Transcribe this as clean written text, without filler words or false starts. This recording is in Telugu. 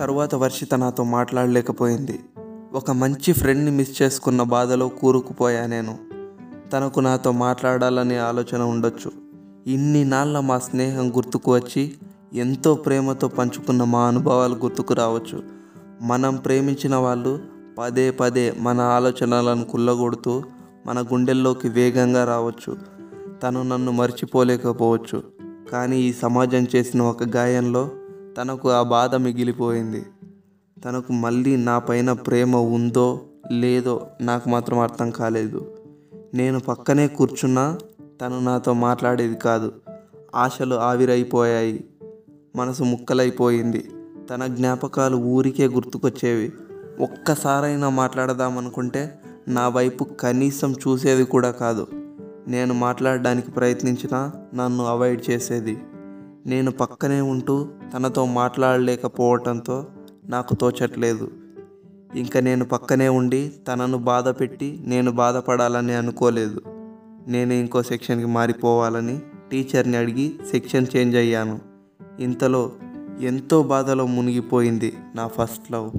తర్వాత వర్షిత నాతో మాట్లాడలేకపోయింది. ఒక మంచి ఫ్రెండ్ని మిస్ చేసుకున్న బాధలో కూరుకుపోయా నేను. తనకు నాతో మాట్లాడాలనే ఆలోచన ఉండొచ్చు. ఇన్ని నాళ్ళ మా స్నేహం గుర్తుకు వచ్చి ఎంతో ప్రేమతో పంచుకున్న మా అనుభవాలు గుర్తుకు రావచ్చు. మనం ప్రేమించిన వాళ్ళు పదే పదే మన ఆలోచనలను కుళ్ళగొడుతూ మన గుండెల్లోకి వేగంగా రావచ్చు. తను నన్ను మర్చిపోలేకపోవచ్చు, కానీ ఈ సమాజం చేసిన ఒక గాయంలో తనకు ఆ బాధ మిగిలిపోయింది. తనకు మళ్ళీ నా పైన ప్రేమ ఉందో లేదో నాకు మాత్రం అర్థం కాలేదు. నేను పక్కనే కూర్చున్నా తను నాతో మాట్లాడేది కాదు. ఆశలు ఆవిరైపోయాయి, మనసు ముక్కలైపోయింది. తన జ్ఞాపకాలు ఊరికే గుర్తుకొచ్చేవి. ఒక్కసారైనా మాట్లాడదామనుకుంటే నా వైపు కనీసం చూసేది కూడా కాదు. నేను మాట్లాడడానికి ప్రయత్నించినా నన్ను అవాయిడ్ చేసేది. నేను పక్కనే ఉంటూ తనతో మాట్లాడలేకపోవటంతో నాకు తోచట్లేదు. ఇంకా నేను పక్కనే ఉండి తనను బాధ పెట్టి నేను బాధపడాలని అనుకోలేదు. నేను ఇంకో సెక్షన్కి మారిపోవాలని టీచర్ని అడిగి సెక్షన్ చేంజ్ అయ్యాను. ఇంతలో ఎంతో బాధలో మునిగిపోయింది నా ఫస్ట్ లవ్.